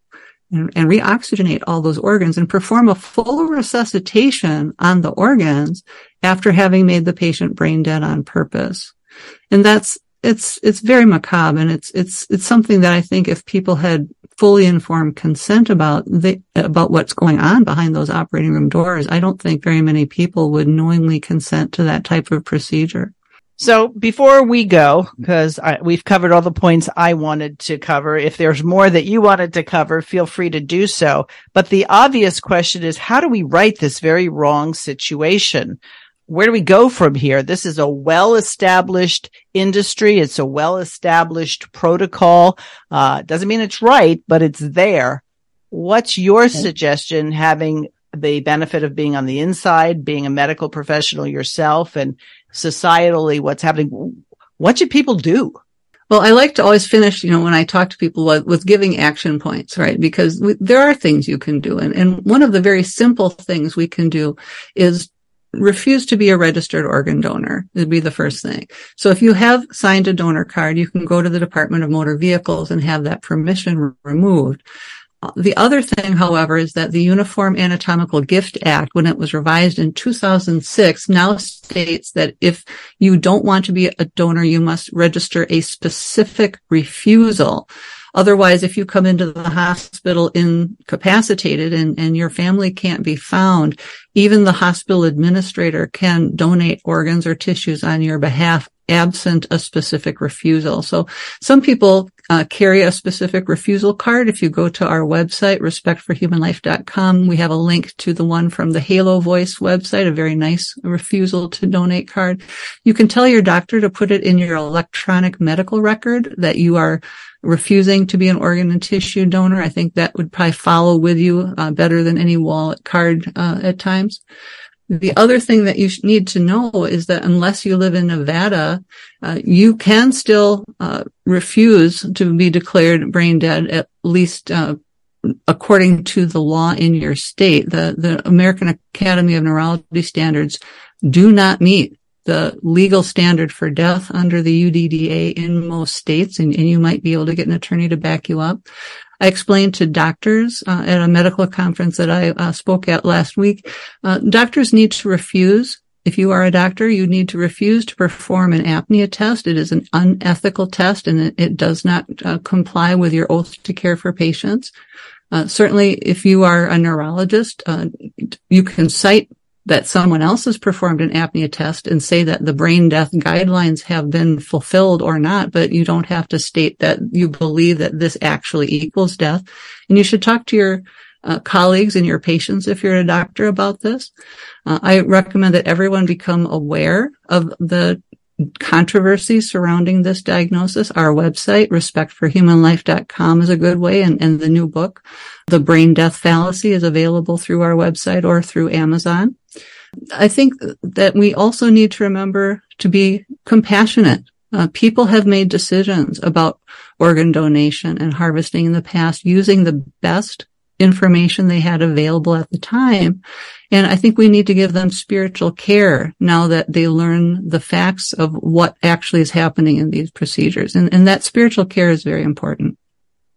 and reoxygenate all those organs and perform a full resuscitation on the organs after having made the patient brain dead on purpose. And it's very macabre, and it's something that I think if people had fully informed consent about what's going on behind those operating room doors, I don't think very many people would knowingly consent to that type of procedure. So before we go, because we've covered all the points I wanted to cover, if there's more that you wanted to cover, feel free to do so. But the obvious question is, how do we right this very wrong situation? Where do we go from here? This is a well-established industry. It's a well-established protocol. Doesn't mean it's right, but it's there. What's your suggestion, having the benefit of being on the inside, being a medical professional yourself, and societally what's happening? What should people do? Well, I like to always finish, when I talk to people with giving action points, right? Because there are things you can do. And one of the very simple things we can do is refuse to be a registered organ donor. It'd be the first thing. So if you have signed a donor card, you can go to the Department of Motor Vehicles and have that permission removed. The other thing, however, is that the Uniform Anatomical Gift Act, when it was revised in 2006, now states that if you don't want to be a donor, you must register a specific refusal. Otherwise, if you come into the hospital incapacitated and your family can't be found, even the hospital administrator can donate organs or tissues on your behalf, absent a specific refusal. So some people carry a specific refusal card. If you go to our website, respectforhumanlife.com, we have a link to the one from the HALO Voice website, a very nice refusal to donate card. You can tell your doctor to put it in your electronic medical record that you are refusing to be an organ and tissue donor. I think that would probably follow with you better than any wallet card at times. The other thing that you need to know is that unless you live in Nevada, you can still refuse to be declared brain dead, at least according to the law in your state. The American Academy of Neurology standards do not meet the legal standard for death under the UDDA in most states, and you might be able to get an attorney to back you up. I explained to doctors at a medical conference that I spoke at last week, doctors need to refuse. If you are a doctor, you need to refuse to perform an apnea test. It is an unethical test, and it does not comply with your oath to care for patients. Certainly, if you are a neurologist, you can cite that someone else has performed an apnea test and say that the brain death guidelines have been fulfilled or not, but you don't have to state that you believe that this actually equals death. And you should talk to your colleagues and your patients if you're a doctor about this. I recommend that everyone become aware of the controversy surrounding this diagnosis. Our website, respectforhumanlife.com, is a good way, and the new book, The Brain Death Fallacy, is available through our website or through Amazon. I think that we also need to remember to be compassionate. People have made decisions about organ donation and harvesting in the past using the best information they had available at the time. And I think we need to give them spiritual care now that they learn the facts of what actually is happening in these procedures. And that spiritual care is very important.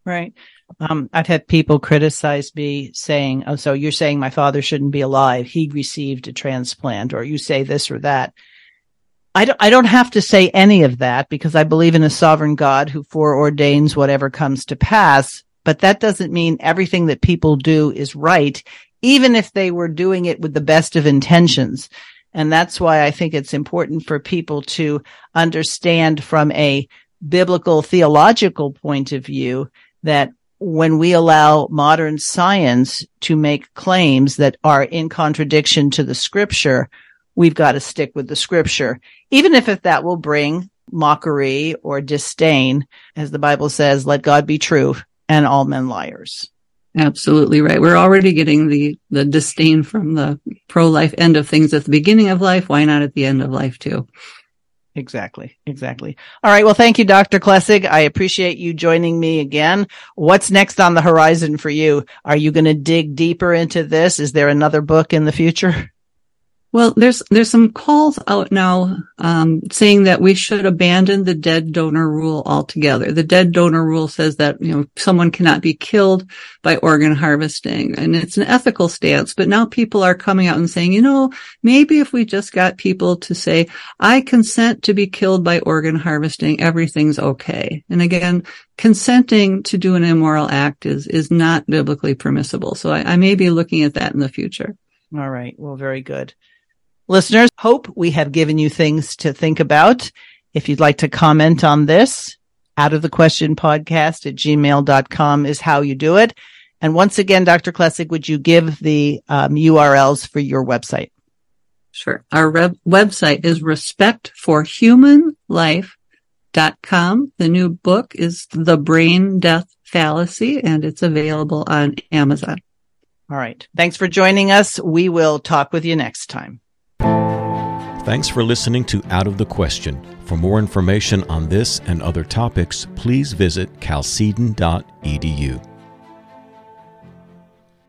Right. I've had people criticize me saying, oh, so you're saying my father shouldn't be alive. He received a transplant, or you say this or that. I don't have to say any of that, because I believe in a sovereign God who foreordains whatever comes to pass. But that doesn't mean everything that people do is right, even if they were doing it with the best of intentions. And that's why I think it's important for people to understand from a biblical, theological point of view that when we allow modern science to make claims that are in contradiction to the scripture, we've got to stick with the scripture, even if that will bring mockery or disdain. As the Bible says, let God be true and all men liars. Absolutely right. We're already getting the disdain from the pro-life end of things at the beginning of life. Why not at the end of life too? Exactly. All right. Well, thank you, Dr. Klessig. I appreciate you joining me again. What's next on the horizon for you? Are you going to dig deeper into this? Is there another book in the future? Well, there's some calls out now, saying that we should abandon the dead donor rule altogether. The dead donor rule says that, someone cannot be killed by organ harvesting, and it's an ethical stance. But now people are coming out and saying, maybe if we just got people to say, I consent to be killed by organ harvesting, everything's okay. And again, consenting to do an immoral act is not biblically permissible. So I may be looking at that in the future. All right. Well, very good. Listeners, hope we have given you things to think about. If you'd like to comment on this, outofthequestionpodcast@gmail.com is how you do it. And once again, Dr. Klessig, would you give the URLs for your website? Sure. Our website is respectforhumanlife.com. The new book is The Brain Death Fallacy, and it's available on Amazon. All right. Thanks for joining us. We will talk with you next time. Thanks for listening to Out of the Question. For more information on this and other topics, please visit calcedon.edu.